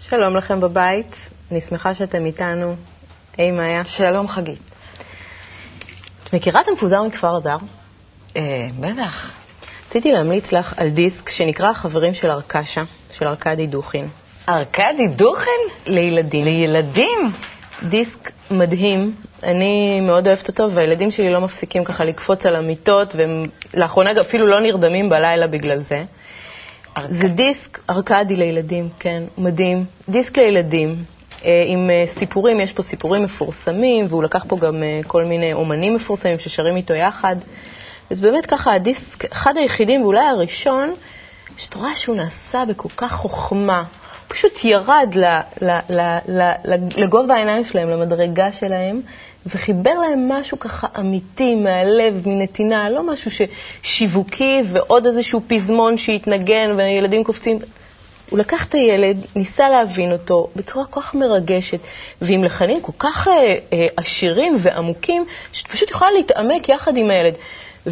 שלום לכם בבית, אני שמחה שאתם איתנו. היי מאיה. שלום חגית. את מכירה את המפוזר מכפר אזר? בטח. רציתי להמליץ לך על דיסק שנקרא החברים של ארקשה, של ארקדי דוכין. ארקדי דוכין? לילדים. לילדים? דיסק מדהים, אני מאוד אוהבת אותו, והילדים שלי לא מפסיקים ככה לקפוץ על המיטות, והם לאחרונה אפילו לא נרדמים בלילה בגלל זה. זה דיסק ארקדי לילדים, כן, מדהים. דיסק לילדים, עם סיפורים, יש פה סיפורים מפורסמים, והוא לקח פה גם כל מיני אומנים מפורסמים ששרים איתו יחד. אז באמת ככה, הדיסק, אחד היחידים, ואולי הראשון, שאתה רואה שהוא נעשה בכל כך חוכמה. פשוט ירד לגובה העיניים שלהם, למדרגה שלהם, וחיבר להם משהו ככה אמיתי, מהלב, מנתינה, לא משהו שיווקי ועוד איזשהו פזמון שהתנגן והילדים קופצים. הוא לקח את הילד, ניסה להבין אותו בצורה כל כך מרגשת, ועם לחנים כל כך עשירים ועמוקים, שאת פשוט יכולה להתעמק יחד עם הילד.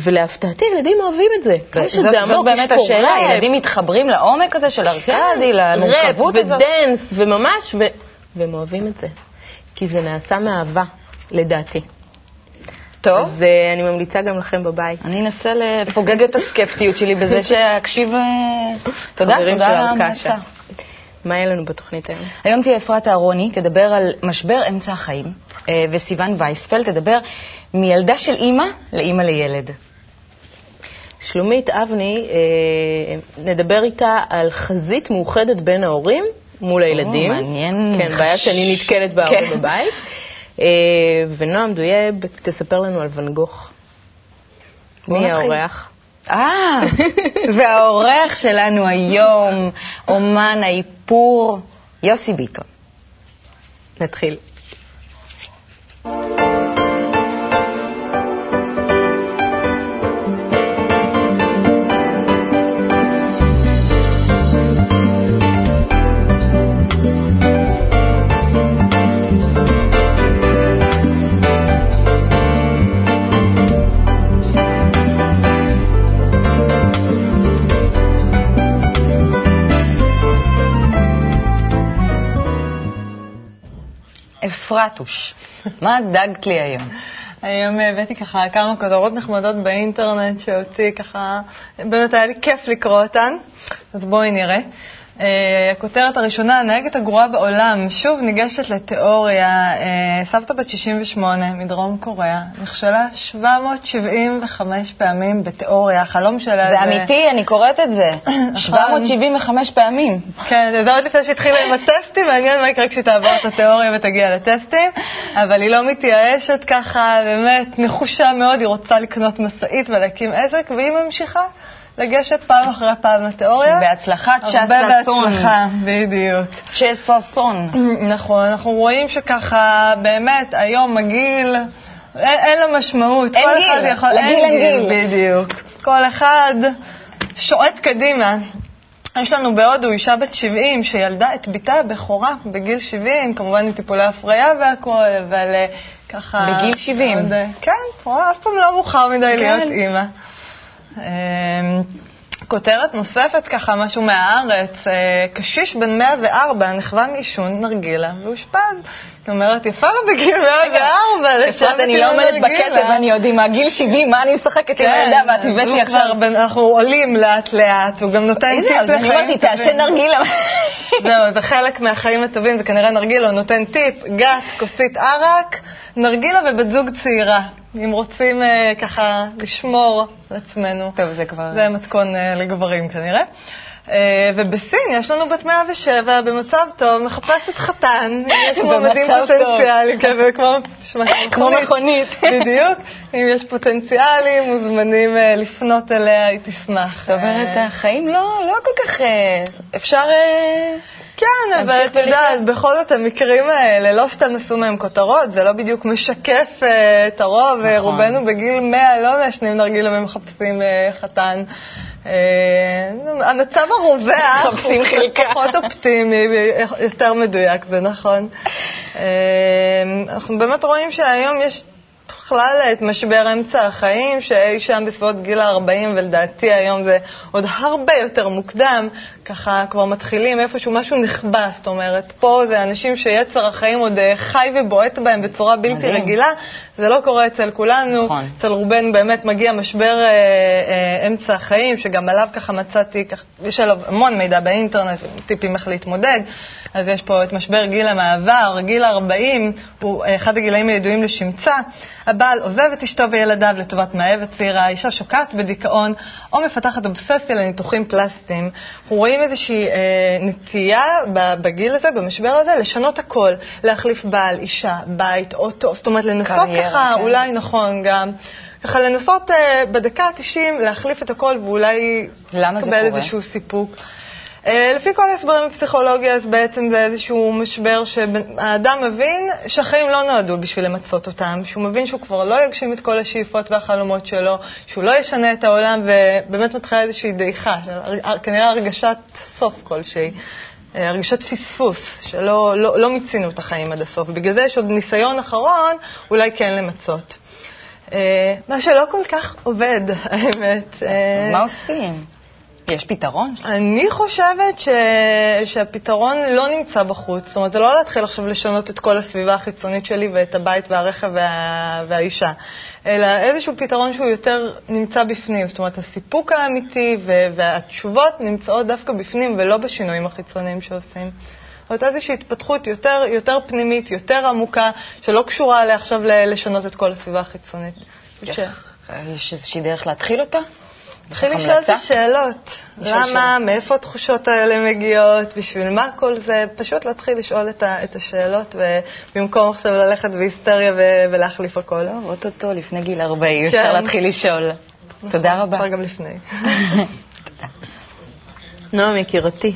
ולהפתעתי, ילדים אוהבים את זה. זאת באמת השאלה, ילדים מתחברים לעומק הזה של ארקדי, למורכבות הזאת. רפ ודנס וממש, והם אוהבים את זה. כי זה נעשה מאהבה, לדעתי. טוב. אז אני ממליצה גם לכם בבית. אני אנסה לפוגג את הסקפטיות שלי בזה שאקשיב... תודה, תודה על ההמלצה. מה יהיה לנו בתוכנית היום? היום תהיה אפרת אהרוני, תדבר על משבר אמצע החיים, וסיוון וייספל תדבר מילדה של אימא לאימא לילד. שלומית אבני, נדבר איתה על חזית מאוחדת בין ההורים מול הילדים. מעניין. כן, בעיה שאני נתקלת בהורים בבית. ונועם דויאב תספר לנו על ון גוך. מי האורח? והאורח שלנו היום, אומן האיפור, יוסי ביטון. נתחיל. אפרטוש, מה דאגת לי היום? היום הבאתי ככה כמה כותרות נחמדות באינטרנט שאותי ככה, באמת היה לי כיף לקרוא אותן, אז בואי נראה. הכותרת הראשונה, הנהגת הגרועה בעולם, שוב ניגשת לתיאוריה, סבתא בת 68 מדרום קוריאה, נכשלה 775 פעמים בתיאוריה, החלום שלה... זה אמיתי, אני קוראת את זה, 775 פעמים. כן, זה עוד לפני שהתחילה עם הטסטים, מעניין מה יקרה כשתעבור את התיאוריה ותגיע לטסטים, אבל היא לא מתייאשת ככה, באמת נחושה מאוד, היא רוצה לקנות מסעית ולהקים עסק, והיא ממשיכה. לגשת פעם אחרי פעם לתיאוריה. בהצלחה, צ'ססון. בהצלחה, בדיוק. צ'ססון. נכון, אנחנו רואים שככה באמת היום הגיל, אין לו משמעות. אין גיל, לגיל. בדיוק. כל אחד שועט קדימה. יש לנו בהודו אישה בת 70 שילדה את ביתה בכורה בגיל 70, כמובן עם טיפולי הפריה והכל, אבל ככה... בגיל 70. עוד, כן, פרוע, אף פעם לא מאוחר מדי כן. להיות אימא. כותרת נוספת ככה, משהו מהארץ, קשיש בן 104 נחווה מישון נרגילה והושפז. היא אומרת, יפה לו בגיל 104 לשבת, אני לא עומדת בקצב, אני יודעת מה גיל 70, מה אני משחקת עם הילדה ואת הבאתי עכשיו, אנחנו עולים לאט לאט, הוא גם נותן טיפ לחיים טובים. אני אומרת, תעשן נרגילה. זהו, זה חלק מהחיים הטובים, זה כנראה נרגילה, הוא נותן טיפ, גת, כוסית ערק, נרגילה ובת זוג צעירה. אם רוצים ככה לשמור על עצמנו. טוב, זה כבר... זה מתכון לגברים כנראה. ובסין יש לנו בת 107 במצב טוב, מחפשת חתן. יש מועמדים פוטנציאליים, כמו מכונית. בדיוק. אם יש פוטנציאלים, מוזמנים לפנות אליה, היא תשמח. זאת אומרת, החיים לא כל כך... אפשר... כן, אבל אתה יודע, בכל זאת המקרים האלה, לא שאתה נסו מהם כותרות, זה לא בדיוק משקף את הרוב, רובנו בגיל 100 לא משנים נרגילה ומחפשים חתן. המצב הרווח הוא פחות אופטימי, יותר מדויק, זה נכון. אנחנו באמת רואים שהיום יש בכלל את משבר אמצע החיים, שאי שם בסביבות גיל 40, ולדעתי היום זה עוד הרבה יותר מוקדם, ככה כבר מתחילים איפשהו משהו נכבה, זאת אומרת, פה זה אנשים שיצר החיים עוד חי ובועט בהם בצורה בלתי רגילה, זה לא קורה אצל כולנו, אצל רובן באמת מגיע משבר אמצע החיים, שגם עליו ככה מצאתי, יש עליו המון מידע באינטרנט, טיפים איך להתמודד, אז יש פה את משבר גיל המעבר, גיל 40, הוא אחד הגילאים הידועים לשמצה, הבעל עוזב את אשתו וילדיו לטובת מאהב הצעירה, האישה שוקעת בדיכאון, או מפתחת אובססיה לניתוחים פלסטיים. אנחנו רואים איזושהי נטייה בגיל הזה, במשבר הזה, לשנות הכל, להחליף בעל, אישה, בית, אוטו, זאת אומרת לנסות קריירה, ככה, כן. אולי נכון גם, ככה לנסות בדקה ה-90 להחליף את הכל ואולי לקבל איזשהו סיפוק. לפי כל הסברים בפסיכולוגיה, אז בעצם זה איזשהו משבר שהאדם מבין שהחיים לא נועדו בשביל למצות אותם, שהוא מבין שהוא כבר לא יגשים את כל השאיפות והחלומות שלו, שהוא לא ישנה את העולם, ובאמת מתחילה איזושהי דעיכה, כנראה הרגשת סוף כלשהי, הרגשת פספוס, שלא לא מצינו את החיים עד הסוף. בגלל זה יש עוד ניסיון אחרון, אולי כן למצות. מה שלא כל כך עובד, האמת. מה עושים? יש פתרון? אני חושבת שהפתרון לא נמצא בחוץ. זאת אומרת, זה לא להתחיל עכשיו לשנות את כל הסביבה החיצונית שלי ואת הבית והרכב והאישה, אלא איזשהו פתרון שהוא יותר נמצא בפנים. זאת אומרת, הסיפוק האמיתי והתשובות נמצאות דווקא בפנים ולא בשינויים החיצוניים שעושים. זאת אומרת, איזושהי התפתחות יותר פנימית, יותר עמוקה, שלא קשורה לעכשיו לשנות את כל הסביבה החיצונית. יש איזושהי דרך להתחיל אותה? תחיל לשאול את השאלות, למה, מאיפה התחושות האלה מגיעות, בשביל מה כל זה, פשוט להתחיל לשאול את השאלות, ובמקום עכשיו ללכת בהיסטריה ולהחליף הכל. אותו לפני גיל 40, אפשר להתחיל לשאול. תודה רבה. אפשר גם לפני. תודה. נועם יקירתי.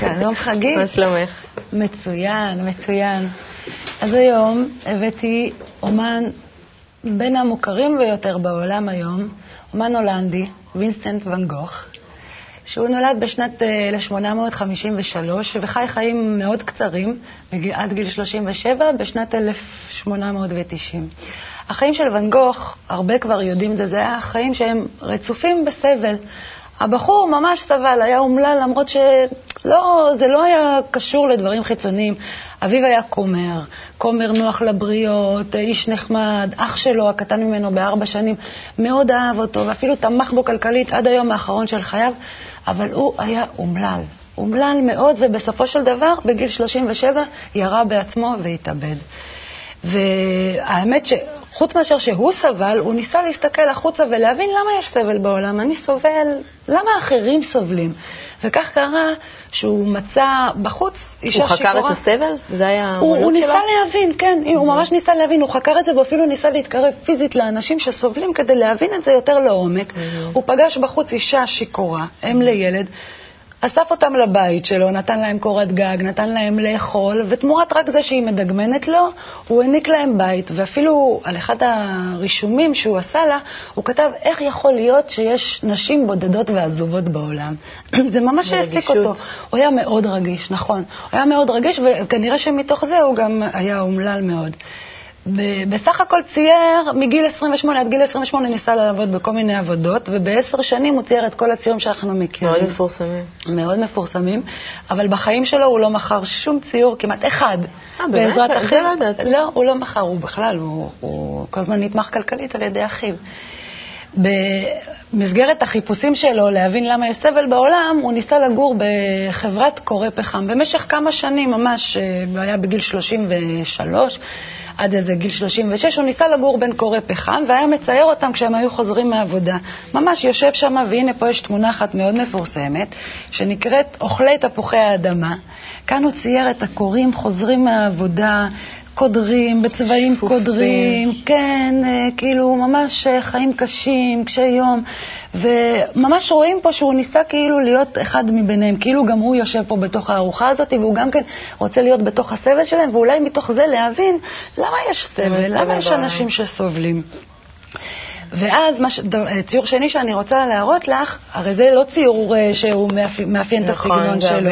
שלום חגית. מה שלומך? מצוין, מצוין. אז היום הבאתי אומן בין המוכרים ביותר בעולם היום, אומן הולנדי, וינסנט ואן גוך, שהוא נולד בשנת 1853 וחי חיים מאוד קצרים עד גיל 37 בשנת 1890. החיים של ואן גוך, הרבה כבר יודעים את זה, זה היה חיים שהם רצופים בסבל. הבחור ממש סבל, היה אומלל, למרות שזה לא היה קשור לדברים חיצוניים. אביו היה כומר, כומר נוח לבריות, איש נחמד, אח שלו, הקטן ממנו ב4 שנים, מאוד אהב אותו, ואפילו תמך בו כלכלית עד היום האחרון של חייו, אבל הוא היה אומלל, אומלל מאוד, ובסופו של דבר, בגיל 37, ירה בעצמו והתאבד. והאמת שחוץ מאשר שהוא סבל, הוא ניסה להסתכל החוצה ולהבין למה יש סבל בעולם, אני סובל, למה האחרים סובלים. וכך קרה שהוא מצא בחוץ אישה שיכורה. הוא חקר את הסבל? זה היה הוא ניסה להבין, כן, הוא ממש ניסה להבין, הוא חקר את זה ואפילו ניסה להתקרב פיזית לאנשים שסובלים כדי להבין את זה יותר לעומק. הוא פגש בחוץ אישה שיכורה, אם לילד, אסף אותם לבית שלו, נתן להם קורת גג, נתן להם לאכול, ותמורת רק זה שהיא מדגמנת לו, הוא העניק להם בית, ואפילו על אחד הרישומים שהוא עשה לה, הוא כתב איך יכול להיות שיש נשים בודדות ועזובות בעולם. זה ממש העסיק אותו. הוא היה מאוד רגיש, נכון. הוא היה מאוד רגיש, וכנראה שמתוך זה הוא גם היה אומלל מאוד. בסך הכל צייר מגיל 28 עד גיל 28 ניסה לעבוד בכל מיני עבודות, וב10 שנים הוא צייר את כל הציורים שאנחנו מכירים. מאוד מפורסמים. מאוד מפורסמים, אבל בחיים שלו הוא לא מכר שום ציור, כמעט אחד. בעזרת אחיו. לא, הוא לא מכר, הוא בכלל, הוא כל הזמן נתמך כלכלית על ידי אחיו. במסגרת החיפושים שלו להבין למה יש סבל בעולם, הוא ניסה לגור בחברת קורי פחם. במשך כמה שנים, ממש, היה בגיל 33, עד איזה גיל 36, הוא ניסה לגור בין קורי פחם, והיה מצייר אותם כשהם היו חוזרים מהעבודה. ממש יושב שם, והנה פה יש תמונה אחת מאוד מפורסמת, שנקראת אוכלי תפוחי האדמה. כאן הוא צייר את הקורים, חוזרים מהעבודה, קודרים, בצבעים קודרים, כן, כאילו ממש חיים קשים, קשי יום, וממש רואים פה שהוא ניסה כאילו להיות אחד מביניהם, כאילו גם הוא יושב פה בתוך הארוחה הזאת, והוא גם כן רוצה להיות בתוך הסבל שלהם, ואולי מתוך זה להבין למה יש סבל, למה יש אנשים שסובלים. ואז ציור שני שאני רוצה להראות לך, הרי זה לא ציור שהוא מאפיין את הסגנון שלו.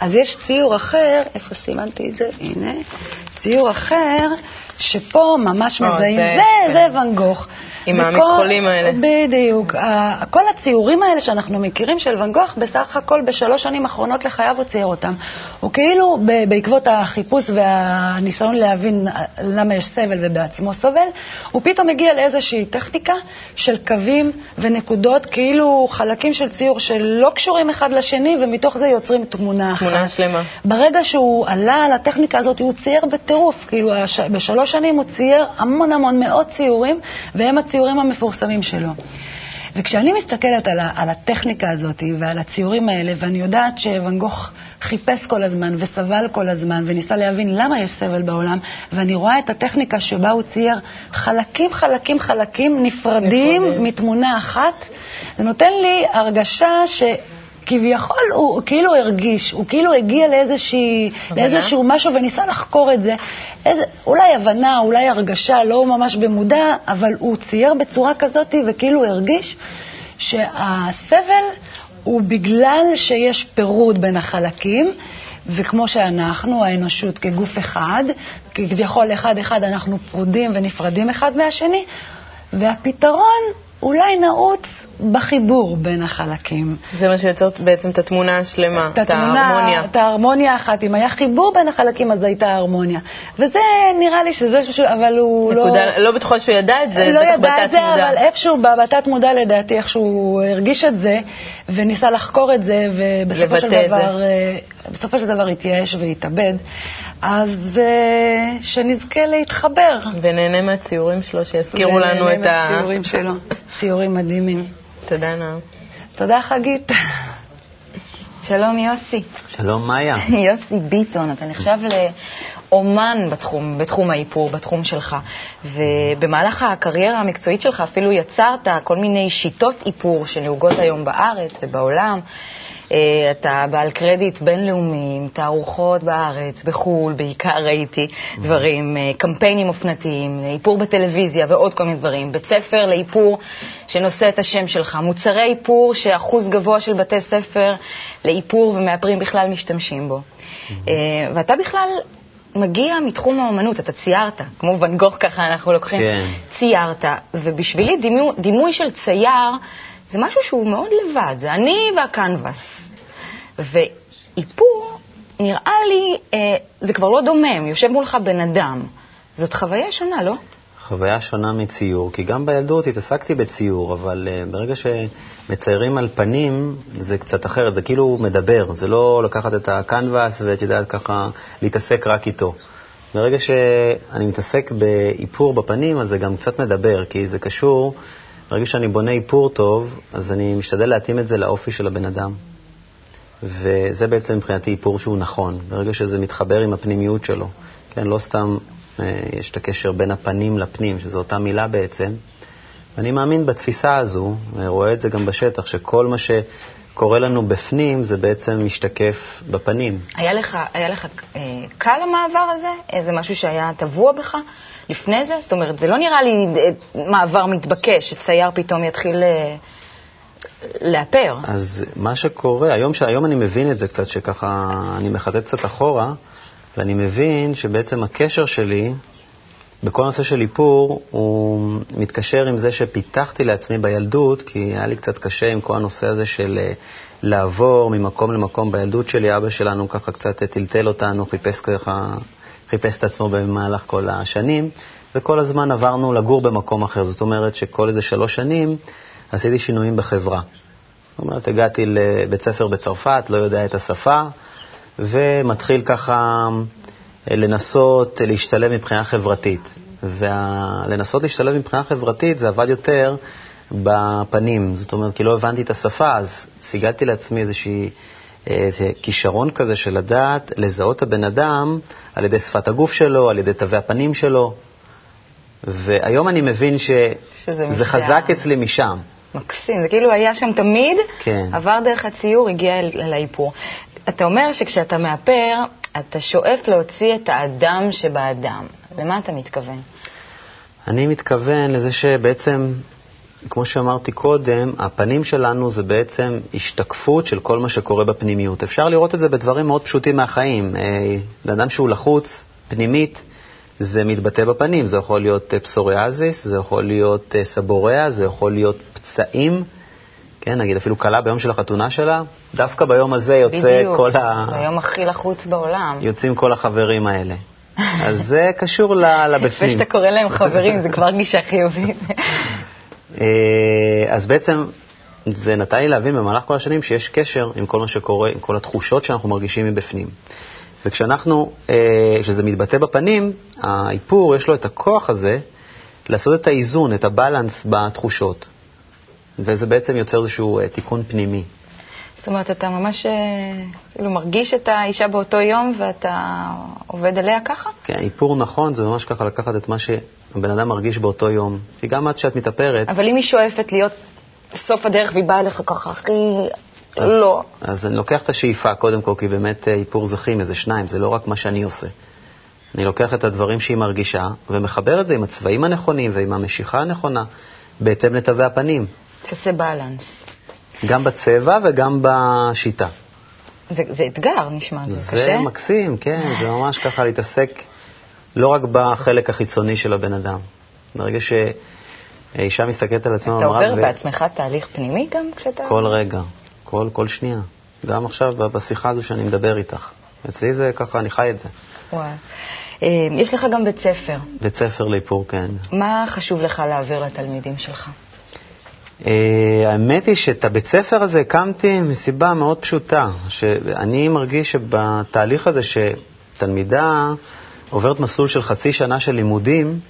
אז יש ציור אחר, איפה סימנתי את זה? הנה. ציור אחר שפה ממש מזהים, זה ואן גוך. עם המתחולים האלה. בדיוק. כל הציורים האלה שאנחנו מכירים של ואן גוך, בסך הכל בשלוש שנים האחרונות לחייו הוא צייר אותם. הוא כאילו בעקבות החיפוש והניסיון להבין למה יש סבל ובעצמו סובל, הוא פתאום הגיע לאיזושהי טכניקה של קווים ונקודות, כאילו חלקים של ציור שלא קשורים אחד לשני, ומתוך זה יוצרים תמונה אחת. תמונה שלמה. ברגע שהוא עלה על הטכניקה הזאת, הוא צייר בטירוף. כאילו בשלוש שנים הוא צייר המון המון מאות ציורים, והם הציורים המפורסמים שלו. וכשאני מסתכלת על הטכניקה הזאת ועל הציורים האלה, ואני יודעת שוואן גוך חיפש כל הזמן וסבל כל הזמן וניסה להבין למה יש סבל בעולם, ואני רואה את הטכניקה שבה הוא צייר חלקים חלקים חלקים נפרדים מתמונה אחת, זה נותן לי הרגשה ש... כביכול הוא כאילו הרגיש, הוא כאילו הגיע לאיזשהו משהו וניסה לחקור את זה. אולי הבנה, אולי הרגשה, לא ממש במודע, אבל הוא צייר בצורה כזאת וכאילו הרגיש שהסבל הוא בגלל שיש פירוד בין החלקים, וכמו שאנחנו, האנושות, כגוף אחד, כביכול אחד אחד אנחנו פרודים ונפרדים אחד מהשני, והפתרון אולי נעוץ בחיבור בין החלקים. זה מה שיוצר בעצם את התמונה השלמה, את ההרמוניה. את ההרמוניה אחת. אם היה חיבור בין החלקים, אז הייתה ההרמוניה. וזה נראה לי שזה, אבל הוא לא... לא בטוח שהוא ידע את זה, לא ידע את זה, אבל איפשהו בבתת מודע לדעתי, איכשהו הרגיש את זה, וניסה לחקור את זה, ובסופו של דבר... בסופו של דבר התייאש והתאבד, אז שנזכה להתחבר. ונהנה מהציורים שלו, שיזכירו לנו את ה... ונהנה מהציורים שלו. ציורים מדהימים. תודה נאו. תודה חגית. שלום יוסי. שלום מאיה. יוסי ביטון, אתה נחשב לאומן בתחום האיפור, בתחום שלך. ובמהלך הקריירה המקצועית שלך אפילו יצרת כל מיני שיטות איפור שנהוגות היום בארץ ובעולם. אתה בעל קרדיט בינלאומיים, תערוכות בארץ, בחול, בעיקר ראיתי דברים, קמפיינים אופנתיים, איפור בטלוויזיה ועוד כל מיני דברים, בית ספר לאיפור שנושא את השם שלך, מוצרי איפור שאחוז גבוה של בתי ספר לאיפור ומאפרים בכלל משתמשים בו. ואתה בכלל מגיע מתחום האומנות, אתה ציירת, כמו ואן גוך ככה אנחנו לוקחים, ציירת, ובשבילי דימוי של צייר, זה משהו שהוא מאוד לבד, זה אני והקנבס. ואיפור, נראה לי, זה כבר לא דומם, יושב מולך בן אדם. זאת חוויה שונה, לא? חוויה שונה מציור, כי גם בילדות התעסקתי בציור, אבל ברגע שמציירים על פנים, זה קצת אחרת, זה כאילו מדבר, זה לא לקחת את הקנבס ואת יודעת ככה להתעסק רק איתו. ברגע שאני מתעסק באיפור בפנים, אז זה גם קצת מדבר, כי זה קשור... ברגע שאני בונה איפור טוב, אז אני משתדל להתאים את זה לאופי של הבן אדם. וזה בעצם מבחינתי איפור שהוא נכון, ברגע שזה מתחבר עם הפנימיות שלו. כן, לא סתם יש את הקשר בין הפנים לפנים, שזו אותה מילה בעצם. ואני מאמין בתפיסה הזו, ורואה את זה גם בשטח, שכל מה שקורה לנו בפנים, זה בעצם משתקף בפנים. היה לך קל המעבר הזה? איזה משהו שהיה טבוע בך? לפני זה? זאת אומרת, זה לא נראה לי מעבר מתבקש, שצייר פתאום יתחיל לאפר. אז מה שקורה, היום אני מבין את זה קצת, שככה אני מחטט קצת אחורה, ואני מבין שבעצם הקשר שלי, בכל נושא של איפור, הוא מתקשר עם זה שפיתחתי לעצמי בילדות, כי היה לי קצת קשה עם כל הנושא הזה של לעבור ממקום למקום בילדות שלי. אבא שלנו ככה קצת טלטל אותנו, חיפש את עצמו במהלך כל השנים, וכל הזמן עברנו לגור במקום אחר. זאת אומרת שכל איזה 3 שנים עשיתי שינויים בחברה. זאת אומרת, הגעתי לבית ספר בצרפת, לא יודע את השפה, ומתחיל ככה לנסות להשתלב מבחינה חברתית. ולנסות להשתלב מבחינה חברתית זה עבד יותר בפנים. זאת אומרת, כי לא הבנתי את השפה, אז סיגלתי לעצמי איזושהי... כישרון כזה של לדעת לזהות הבן אדם על ידי שפת הגוף שלו, על ידי תווי הפנים שלו. והיום אני מבין שזה חזק אצלי משם. מקסים, זה כאילו היה שם תמיד, כן. עבר דרך הציור, הגיע אל האיפור. אתה אומר שכשאתה מאפר, אתה שואף להוציא את האדם שבאדם. למה אתה מתכוון? אני מתכוון לזה שבעצם... כמו שאמרתי קודם, הפנים שלנו זה בעצם השתקפות של כל מה שקורה בפנימיות. אפשר לראות את זה בדברים מאוד פשוטים מהחיים. אדם שהוא לחוץ, פנימית, זה מתבטא בפנים, זה יכול להיות פסוריאזיס, זה יכול להיות סבוריה, זה יכול להיות פצעים, כן, נגיד אפילו קלה ביום של החתונה שלה, דווקא ביום הזה יוצא בדיוק, כל ה... ביום הכי לחוץ בעולם. יוצאים כל החברים האלה. אז זה קשור לבפנים. ושאתה קורא להם חברים, זה כבר גישה חיובית. אז בעצם זה נתן לי להבין במהלך כל השנים שיש קשר עם כל מה שקורה, עם כל התחושות שאנחנו מרגישים מבפנים. וכשאנחנו, כשזה מתבטא בפנים, האיפור יש לו את הכוח הזה לעשות את האיזון, את הבלנס בתחושות. וזה בעצם יוצר איזשהו תיקון פנימי. זאת אומרת, אתה ממש מרגיש את האישה באותו יום ואתה עובד עליה ככה? כן, איפור נכון, זה ממש ככה לקחת את מה שהבן אדם מרגיש באותו יום. כי גם עד שאת מתאפרת... אבל אם היא שואפת להיות סוף הדרך והיא באה אליך ככה הכי... אז, לא. אז אני לוקח את השאיפה קודם כל, כי באמת איפור זכים, איזה שניים, זה לא רק מה שאני עושה. אני לוקח את הדברים שהיא מרגישה ומחבר את זה עם הצבעים הנכונים ועם המשיכה הנכונה, בהתאם לתווי הפנים. תעשה בלנס. גם בצבע וגם בשיטה. זה אתגר, נשמע. זה קשה? מקסים, כן. זה ממש ככה להתעסק לא רק בחלק החיצוני של הבן אדם. ברגע שאישה מסתכלת על עצמה... אתה עובר בעצמך תהליך פנימי גם כשאתה... כל רגע, כל שנייה. גם עכשיו בשיחה הזו שאני מדבר איתך. אצלי זה ככה, אני חי את זה. וואו. יש לך גם בית ספר. בית ספר לאיפור, כן. מה חשוב לך להעביר לתלמידים שלך? האמת היא שאת הבית ספר הזה הקמתי מסיבה מאוד פשוטה, שאני מרגיש שבתהליך הזה שתלמידה עוברת מסלול של חצי שנה של לימודים,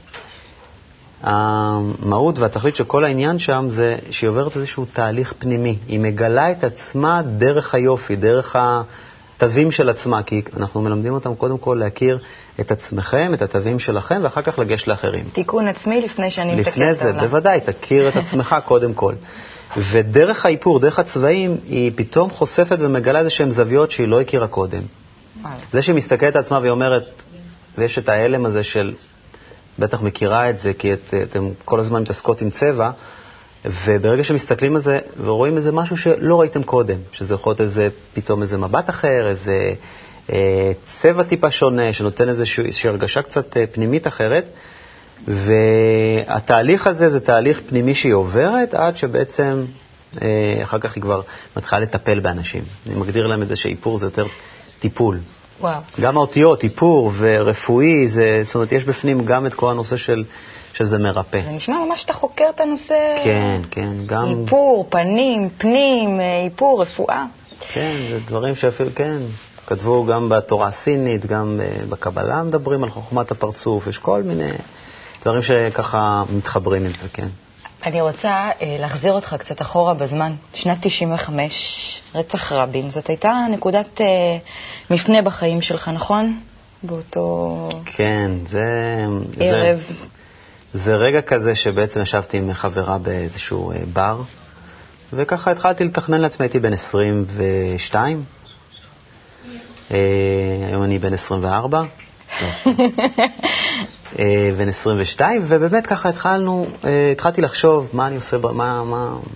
המהות והתכלית של כל העניין שם זה שהיא עוברת איזשהו תהליך פנימי. היא מגלה את עצמה דרך היופי, דרך התווים של עצמה, כי אנחנו מלמדים אותם קודם כל להכיר את עצמכם, את התווים שלכם, ואחר כך לגש לאחרים. תיקון עצמי לפני שאני מתקנת עליו. לפני זה, בוודאי, תכיר את עצמך קודם כל. ודרך האיפור, דרך הצבעים, היא פתאום חושפת ומגלה איזה שהם זוויות שהיא לא הכירה קודם. זה שהיא מסתכלת את עצמה והיא אומרת, ויש את ההלם הזה של, בטח מכירה את זה, כי אתם כל הזמן מתעסקות עם צבע, וברגע שמסתכלים על זה ורואים איזה משהו שלא ראיתם קודם, שזה יכול להיות איזה, פתאום איזה מבט אחר, איזה צבע טיפה שונה, שנותן איזושהי הרגשה קצת פנימית אחרת, והתהליך הזה זה תהליך פנימי שהיא עוברת, עד שבעצם אחר כך היא כבר מתחילה לטפל באנשים. אני מגדיר להם את זה שאיפור זה יותר טיפול. וואו. גם האותיות, איפור ורפואי, זה, זאת אומרת, יש בפנים גם את כל הנושא של... שזה מרפא. זה נשמע ממש שאתה חוקר את הנושא. כן, כן. גם... איפור, פנים, פנים, איפור, רפואה. כן, זה דברים שאפילו, כן. כתבו גם בתורה הסינית, גם בקבלה מדברים על חוכמת הפרצוף. יש כל מיני דברים שככה מתחברים עם זה, כן. אני רוצה להחזיר אותך קצת אחורה בזמן. שנת 95, רצח רבין. זאת הייתה נקודת מפנה בחיים שלך, נכון? באותו... כן, זה... ערב... זה רגע כזה שבעצם ישבתי עם חברה באיזשהו בר, וככה התחלתי לתכנן לעצמי, הייתי בן 22, היום אני בן 24, בן 22, ובאמת ככה התחלתי לחשוב מה אני עושה,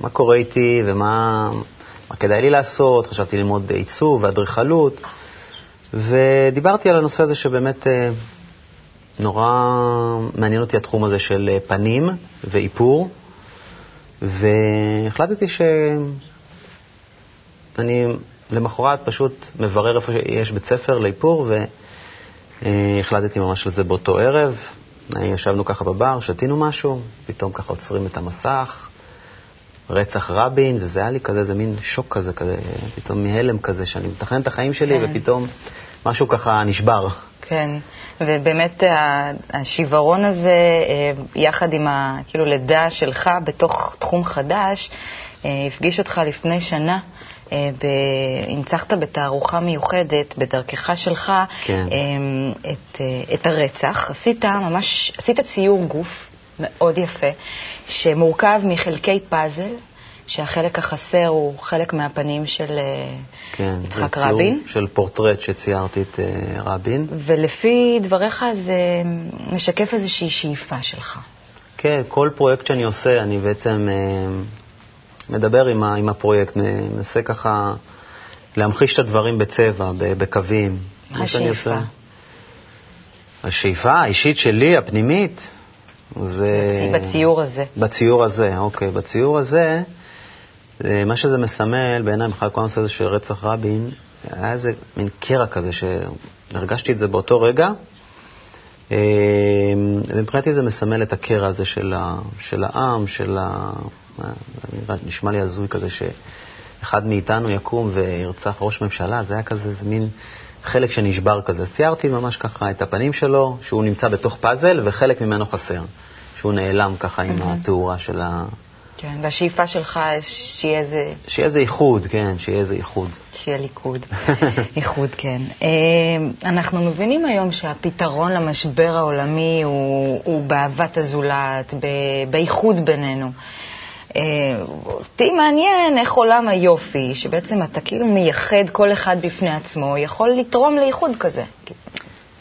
מה קורה איתי ומה כדאי לי לעשות, חשבתי ללמוד עיצוב ואדריכלות, ודיברתי על הנושא הזה שבאמת... נורא מעניין אותי התחום הזה של פנים ואיפור, והחלטתי שאני למחרת פשוט מברר איפה שיש בית ספר לאיפור, והחלטתי ממש על זה באותו ערב. ישבנו ככה בבר, שתינו משהו, פתאום ככה עוצרים את המסך, רצח רבין, וזה היה לי כזה, זה מין שוק כזה, פתאום מהלם כזה, שאני מתכנן את החיים שלי, כן. ופתאום משהו ככה נשבר. כן, ובאמת השיוורון הזה, יחד עם הלידה שלך בתוך תחום חדש, הפגיש אותך לפני שנה, הנצחת בתערוכה מיוחדת, בדרכך שלך, כן. את הרצח. עשית ציור גוף מאוד יפה, שמורכב מחלקי פאזל, שהחלק החסר הוא חלק מהפנים של יצחק רבין. כן, של פורטרט שציירתי את רבין. ולפי דבריך זה משקף איזושהי שאיפה שלך. כן, כל פרויקט שאני עושה, אני בעצם מדבר עם הפרויקט, מנסה ככה להמחיש את הדברים בצבע, בקווים. מה השאיפה? השאיפה האישית שלי, הפנימית, זה... בציור הזה. בציור הזה, אוקיי. בציור הזה, מה שזה מסמל, בעיניי מחר כל הנושא הזה של רצח רבין, היה איזה מין קרע כזה, שהרגשתי את זה באותו רגע, ומבחינתי זה מסמל את הקרע הזה של העם, של ה... נשמע לי הזוי כזה שאחד מאיתנו יקום וירצח ראש ממשלה, זה היה כזה מין חלק שנשבר כזה. אז ציירתי ממש ככה את הפנים שלו, שהוא נמצא בתוך פאזל וחלק ממנו חסר, שהוא נעלם ככה עם התאורה של ה... כן, והשאיפה שלך שיהיה איזה... שיהיה איזה איחוד, כן, שיהיה איזה איחוד. שיהיה ליכוד. איחוד, כן. אנחנו מבינים היום שהפתרון למשבר העולמי הוא באהבת הזולת, באיחוד בינינו. אותי מעניין איך עולם היופי, שבעצם אתה כאילו מייחד כל אחד בפני עצמו, יכול לתרום לאיחוד כזה.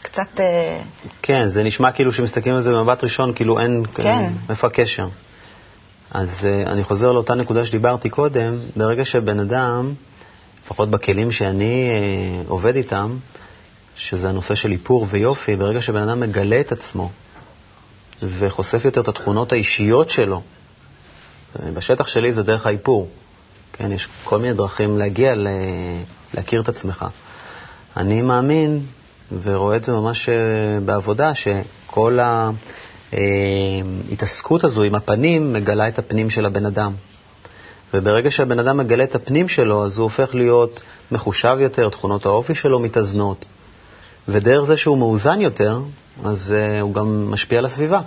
קצת... כן, זה נשמע כאילו שמסתכלים על זה במבט ראשון, כאילו אין מפקשר. אז אני חוזר לאותה נקודה שדיברתי קודם, ברגע שבן אדם, לפחות בכלים שאני עובד איתם, שזה הנושא של איפור ויופי, ברגע שבן אדם מגלה את עצמו וחושף יותר את התכונות האישיות שלו, בשטח שלי זה דרך האיפור. כן, יש כל מיני דרכים להגיע, להכיר את עצמך. אני מאמין, ורואה את זה ממש בעבודה, שכל ההתעסקות הזו עם הפנים מגלה את הפנים של הבן אדם. וברגע שהבן אדם מגלה את הפנים שלו, אז הוא הופך להיות מחושב יותר, תכונות האופי שלו מתאזנות. ודרך זה שהוא מאוזן יותר, אז הוא גם משפיע על הסביבה.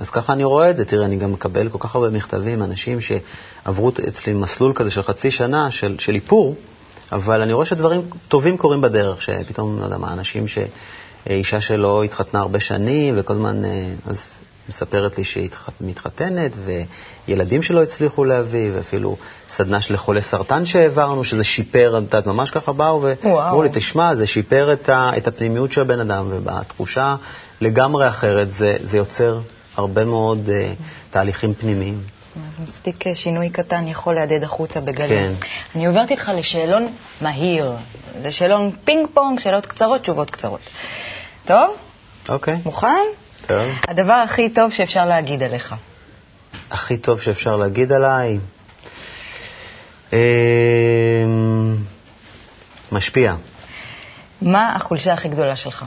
אז ככה אני רואה את זה. תראה, אני גם מקבל כל כך הרבה מכתבים, אנשים שעברו אצלי מסלול כזה של חצי שנה של איפור, אבל אני רואה שדברים טובים קורים בדרך, שפתאום, לא יודע מה, אנשים שאישה שלו התחתנה הרבה שנים, וכל זמן, אז מספרת לי שהיא מתחתנת, וילדים שלו הצליחו להביא, ואפילו סדנה של חולי סרטן שהעברנו, שזה שיפר, את ממש ככה באו, ואמרו לי, תשמע, זה שיפר את הפנימיות של הבן אדם, ובתחושה לגמרי אחרת, זה יוצר הרבה מאוד תהליכים פנימיים. מספיק שינוי קטן יכול להדד החוצה בגלים. אני עוברת איתך לשאלון מהיר. זה שאלון פינג פונג, שאלות קצרות, תשובות קצרות. טוב? אוקיי. מוכן? טוב. הדבר הכי טוב שאפשר להגיד עליך. הכי טוב שאפשר להגיד עליי? משפיע. מה החולשה הכי גדולה שלך?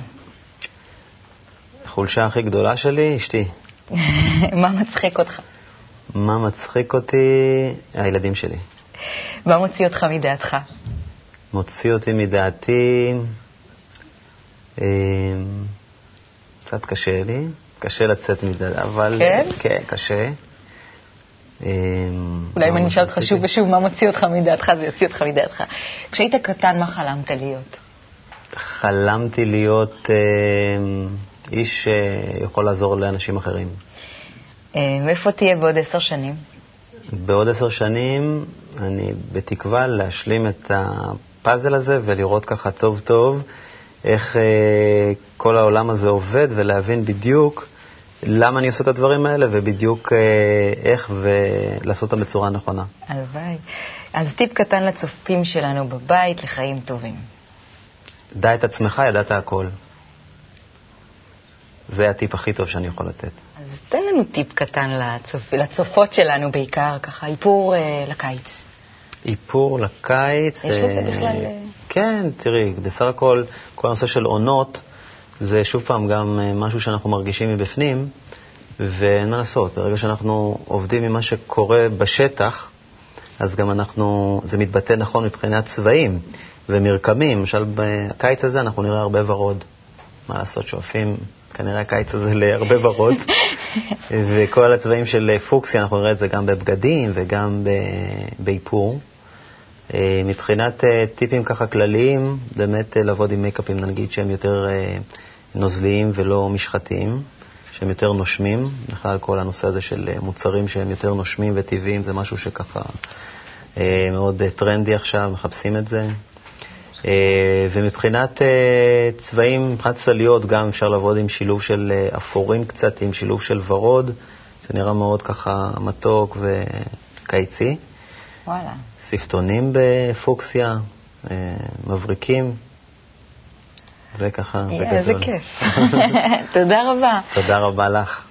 החולשה הכי גדולה שלי, אשתי. מה מצחיק אותך? מה מצחיק אותי? הילדים שלי. מה מוציא אותך מדעתך? מוציא אותי מדעתי... קצת קשה לי. קשה לצאת מדעתי, אבל... כן? כן, קשה. אולי אם אני אשאל אותך שוב ושוב, מה מוציא אותך מדעתך, זה יוציא אותך מדעתך. כשהיית קטן, מה חלמת להיות? חלמתי להיות... איש יכול לעזור לאנשים אחרים. מאיפה תהיה בעוד 10 שנים? בעוד 10 שנים אני בתקווה להשלים את הפאזל הזה ולראות ככה טוב טוב איך כל העולם הזה עובד ולהבין בדיוק למה אני עושה את הדברים האלה ובדיוק איך ולעשות אותם בצורה נכונה. הלוואי. אז טיפ קטן לצופים שלנו בבית לחיים טובים. דע את עצמך, ידעת הכל. זה הטיפ הכי טוב שאני יכול לתת. אז תן לנו טיפ קטן לצופות שלנו בעיקר, ככה, איפור לקיץ. איפור לקיץ... יש לזה בכלל... כן, תראי, בסך הכל, כל הנושא של עונות, זה שוב פעם גם משהו שאנחנו מרגישים מבפנים, ואין מה לעשות. ברגע שאנחנו עובדים ממה שקורה בשטח, אז גם אנחנו... זה מתבטא נכון מבחינת צבעים ומרקמים. למשל, בקיץ הזה אנחנו נראה הרבה ורוד. מה לעשות, שואפים... כנראה הקיץ הזה להרבה ורוד, וכל הצבעים של פוקסיה, אנחנו נראה את זה גם בבגדים וגם באיפור. מבחינת טיפים ככה כלליים, באמת לעבוד עם מייקאפים, נגיד שהם יותר נוזליים ולא משחתיים, שהם יותר נושמים. בכלל כל הנושא הזה של מוצרים שהם יותר נושמים וטבעיים, זה משהו שככה מאוד טרנדי עכשיו, מחפשים את זה. ומבחינת צבעים, מבחינת צליות, גם אפשר לעבוד עם שילוב של אפורים קצת, עם שילוב של ורוד. זה נראה מאוד ככה מתוק וקיצי. וואלה. ספטונים בפוקסיה, מבריקים. זה ככה בגדול. זה כיף. תודה רבה. תודה רבה לך.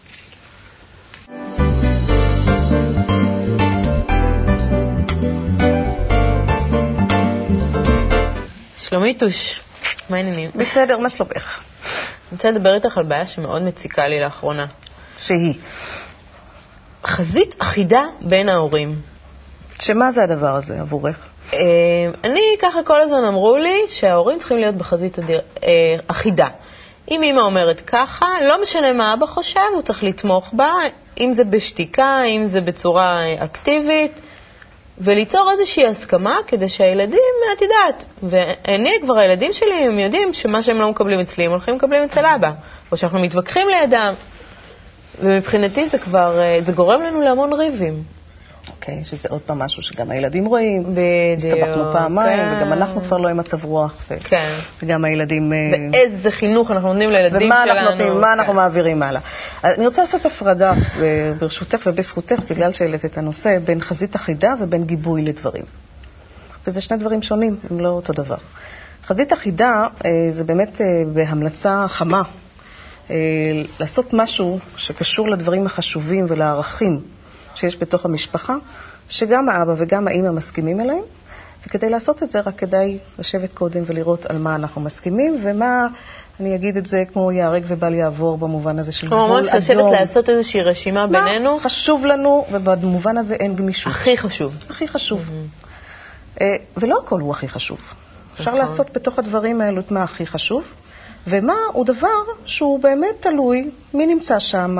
שלומי טוש, מה העניינים? בסדר, מה שלומך? אני רוצה לדבר איתך על בעיה שמאוד מציקה לי לאחרונה. שהיא? חזית אחידה בין ההורים. שמה זה הדבר הזה עבורך? אני ככה כל הזמן אמרו לי שההורים צריכים להיות בחזית אחידה. אם אמא אומרת ככה, לא משנה מה אבא חושב, הוא צריך לתמוך בה, אם זה בשתיקה, אם זה בצורה אקטיבית, וליצור איזושהי הסכמה כדי שהילדים, את יודעת, ואני כבר הילדים שלי, הם יודעים שמה שהם לא מקבלים אצלי, הם הולכים מקבלים אצל אבא, או שאנחנו מתווכחים לידם, ומבחינתי זה כבר, זה גורם לנו להמון ריבים. אוקיי, שזה עוד פעם משהו שגם הילדים רואים. בדיוק. הסתבכנו פעמיים, כן. וגם אנחנו כבר לא עם מצב רוח. כן. וגם הילדים... ואיזה חינוך אנחנו נותנים לילדים ומה שלנו. ומה אנחנו נותנים, מה כן. אנחנו מעבירים הלאה. אני רוצה לעשות הפרדה, ברשותך ובזכותך, בגלל שהעלית את הנושא, בין חזית אחידה ובין גיבוי לדברים. וזה שני דברים שונים, הם לא אותו דבר. חזית אחידה זה באמת בהמלצה חמה. לעשות משהו שקשור לדברים החשובים ולערכים. שיש בתוך המשפחה, שגם האבא וגם האמא מסכימים אליהם, וכדי לעשות את זה רק כדאי לשבת קודם ולראות על מה אנחנו מסכימים, ומה, אני אגיד את זה כמו יערק ובל יעבור במובן הזה של גבול אדום. כמו ממש לשבת לעשות איזושהי רשימה בינינו. מה חשוב לנו, ובמובן הזה אין גמישות. הכי חשוב. הכי חשוב. ולא הכל הוא הכי חשוב. אפשר לעשות בתוך הדברים האלו את מה הכי חשוב, ומה הוא דבר שהוא באמת תלוי, מי נמצא שם,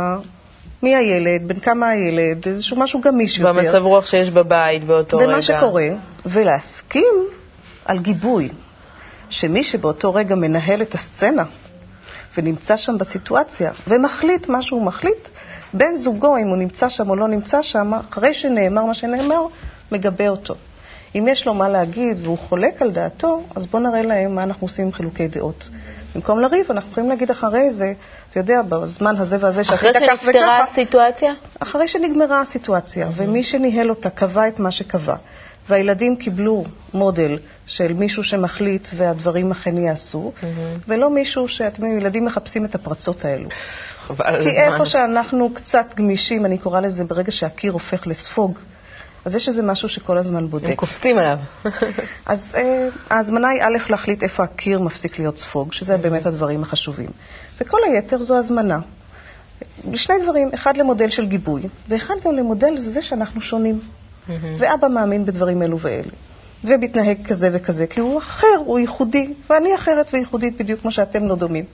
מי הילד, בין כמה הילד, איזשהו משהו גמיש יותר. במצב רוח שיש בבית באותו רגע. ומה שקורה, ולהסכים על גיבוי, שמי שבאותו רגע מנהל את הסצנה, ונמצא שם בסיטואציה, ומחליט מה שהוא מחליט, בן זוגו, אם הוא נמצא שם או לא נמצא שם, אחרי שנאמר מה שנאמר, מגבה אותו. אם יש לו מה להגיד והוא חולק על דעתו, אז בוא נראה להם מה אנחנו עושים עם חילוקי דעות. במקום לריב, אנחנו יכולים להגיד אחרי זה, אתה יודע, בזמן הזה והזה שעשית כך וככה. אחרי שנפתרה הסיטואציה? אחרי שנגמרה הסיטואציה, ומי שניהל אותה קבע את מה שקבע. והילדים קיבלו מודל של מישהו שמחליט והדברים אכן יעשו, ולא מישהו שהילדים מחפשים את הפרצות האלו. כי איפה שאנחנו קצת גמישים, אני קורא לזה ברגע שהקיר הופך לספוג, אז יש איזה משהו שכל הזמן בודק. הם קופצים עליו. אז ההזמנה היא א' להחליט איפה הקיר מפסיק להיות ספוג, שזה באמת הדברים החשובים. וכל היתר זו הזמנה. לשני דברים, אחד למודל של גיבוי, ואחד גם למודל זה שאנחנו שונים. ואבא מאמין בדברים אלו ואלה. ובתנהג כזה וכזה, כי הוא אחר, הוא ייחודי, ואני אחרת וייחודית בדיוק כמו שאתם לא דומים.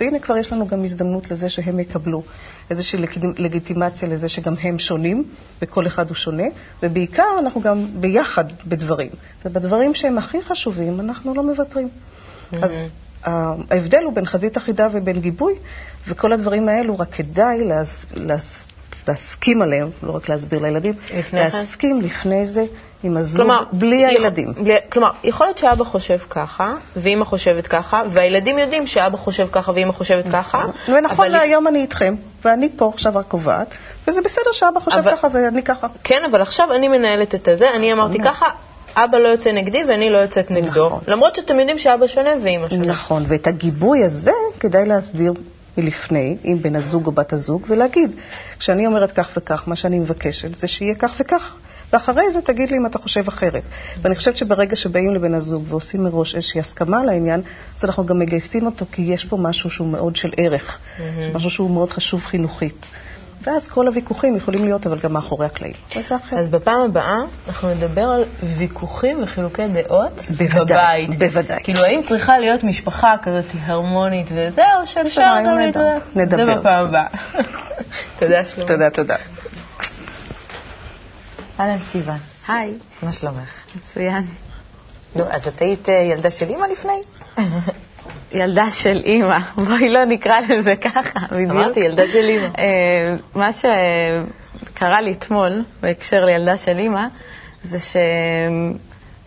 והנה כבר יש לנו גם הזדמנות לזה שהם יקבלו איזושהי לגיטימציה לזה שגם הם שונים, וכל אחד הוא שונה, ובעיקר אנחנו גם ביחד בדברים. ובדברים שהם הכי חשובים אנחנו לא מבטרים. אז ההבדל הוא בין חזית אחידה ובין גיבוי, וכל הדברים האלו רק כדאי להסכים עליהם, לא רק להסביר לילדים, להסכים לפני זה עם הזוג, בלי הילדים. כלומר, יכול להיות שאבא חושב ככה, ואמא חושבת ככה, והילדים יודעים שאבא חושב ככה ואמא חושבת ככה. ונכון להיום אני איתכם, ואני פה עכשיו הקובעת, וזה בסדר שאבא חושב ככה ואני ככה. כן, אבל עכשיו אני מנהלת את זה, אני אמרתי ככה, אבא לא יוצא נגדי ואני לא יוצאת נגדו. למרות שאתם יודעים שאבא שונה ואמא שונה. נכון, ואת הגיבוי הזה כדאי להסדיר לפני, עם בן הזוג או בת הזוג, ולהגיד, כשאני אומרת כך וכך, מה שאני מבקשת זה שיהיה כך וכך. ואחרי זה תגיד לי אם אתה חושב אחרת. ואני חושבת שברגע שבאים לבן הזוג ועושים מראש איזושהי הסכמה על העניין, אז אנחנו גם מגייסים אותו, כי יש פה משהו שהוא מאוד של ערך, משהו שהוא מאוד חשוב חינוכית. ואז כל הוויכוחים יכולים להיות, אבל גם מאחורי הקלעים. אז בפעם הבאה אנחנו נדבר על ויכוחים וחילוקי דעות בבית. בוודאי. כאילו, האם צריכה להיות משפחה כזאת הרמונית וזה, או שאפשר גם להתראה? נדבר. זה בפעם הבאה. תודה, שלום. תודה, תודה. אהלן, סיוון. היי. מה שלומך? מצוין. נו, אז את היית ילדה של אמא לפני? ילדה של אמא, בואי לא נקרא לזה ככה, בדיוק. אמרתי, ילדה של אמא. מה שקרה לי אתמול, בהקשר לילדה של אמא, זה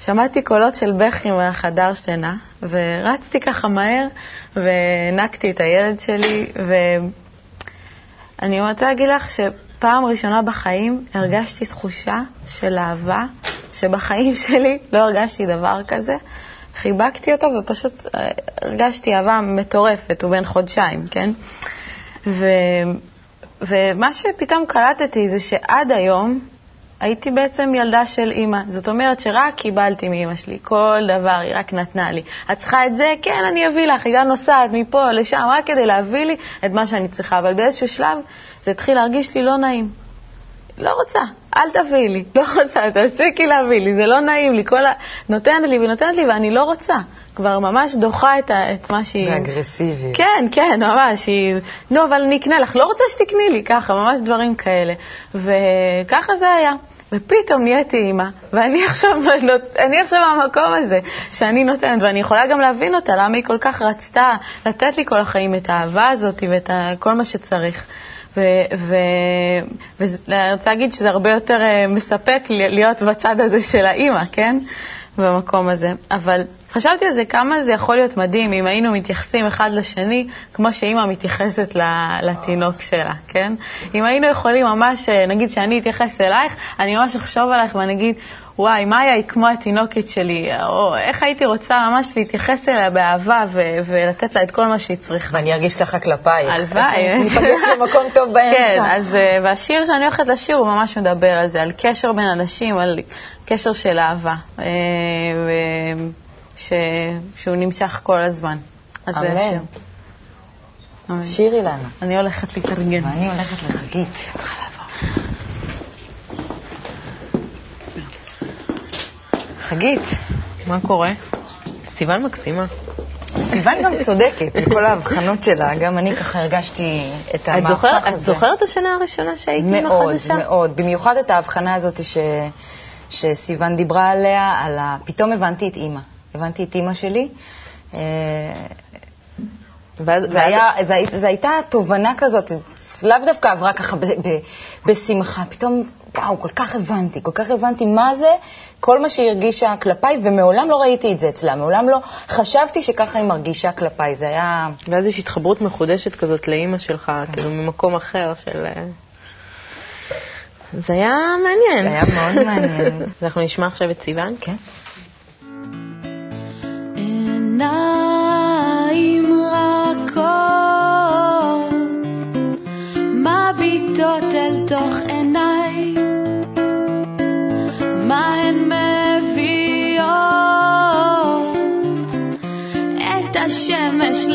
ששמעתי קולות של בכי מהחדר שינה, ורצתי ככה מהר, ונקתי את הילד שלי, ואני רוצה להגיד לך שפעם ראשונה בחיים הרגשתי תחושה של אהבה, שבחיים שלי לא הרגשתי דבר כזה, חיבקתי אותו ופשוט הרגשתי אהבה מטורפת, ובין חודשיים, כן? ומה שפתאום קלטתי זה שעד היום הייתי בעצם ילדה של אמא. זאת אומרת שרק קיבלתי מאמא שלי, כל דבר היא רק נתנה לי. את צריכה את זה? כן, אני אביא לך. היא גם נוסעת מפה לשם, רק כדי להביא לי את מה שאני צריכה. אבל באיזשהו שלב זה התחיל להרגיש לי לא נעים. לא רוצה, אל תביא לי. לא רוצה, תפסיקי להביא לי. זה לא נעים לי. כל נותנת לי ונותנת לי ואני לא רוצה. כבר ממש דוחה את מה שהיא... ואגרסיבי. כן, כן, ממש. היא... נו, אבל אני אקנה לך. לא רוצה שתקני לי. ככה, ממש דברים כאלה. וככה זה היה. ופתאום נהייתי אימא, ואני עכשיו במקום הזה שאני נותנת, ואני יכולה גם להבין אותה, למה היא כל כך רצתה לתת לי כל החיים את האהבה הזאת ואת כל מה שצריך. ואני רוצה להגיד שזה הרבה יותר מספק להיות בצד הזה של האימא, כן? במקום הזה. אבל חשבתי על זה כמה זה יכול להיות מדהים אם היינו מתייחסים אחד לשני כמו שאמא מתייחסת לתינוק שלה, כן? אם היינו יכולים ממש, נגיד שאני אתייחס אלייך, אני ממש אחשוב עלייך ואני אגיד, וואי, מה היה כמו התינוקת שלי? או איך הייתי רוצה ממש להתייחס אליה באהבה ולתת לה את כל מה שהיא צריכה. ואני ארגיש ככה כלפייך. הלוואי. ניפגש במקום טוב באמצע. כן, אז והשיר שאני הולכת לשיר הוא ממש מדבר על זה, על קשר בין אנשים, על קשר של אהבה. שהוא נמשך כל הזמן. אז זה השיר. שירי לנו. אני הולכת להתארגן. ואני הולכת לחגית. צריכה לעבור. חגית, מה קורה? סיוון מקסימה. סיוון גם צודקת, בכל ההבחנות שלה. גם אני ככה הרגשתי את המהפך הזה. את זוכרת השנה הראשונה שהייתי עם החדשה? מאוד, מאוד. במיוחד את ההבחנה הזאת שסיוון דיברה עליה, פתאום הבנתי את אמא. הבנתי את אמא שלי. זה הייתה תובנה כזאת, לאו דווקא עברה ככה בשמחה. פתאום, וואו, כל כך הבנתי מה זה, כל מה שהיא הרגישה כלפיי, ומעולם לא ראיתי את זה אצלה, מעולם לא חשבתי שככה היא מרגישה כלפיי, זה היה... ואז יש התחברות מחודשת כזאת לאמא שלך, כאילו ממקום אחר של... זה היה מעניין. זה היה מאוד מעניין. אנחנו נשמע עכשיו את סיוון? כן. עיניים רכות מביטות אל תוך עיניי, מה הן מביאות את השמש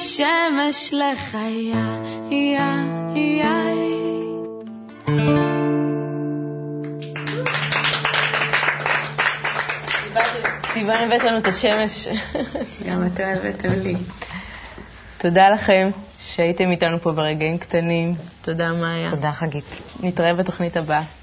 השמש לחיה, יא, יא. סיוון הבאת לנו את השמש. גם אתה הבאת לי. תודה לכם שהייתם איתנו פה ברגעים קטנים. תודה מאיה. תודה חגית. נתראה בתוכנית הבאה.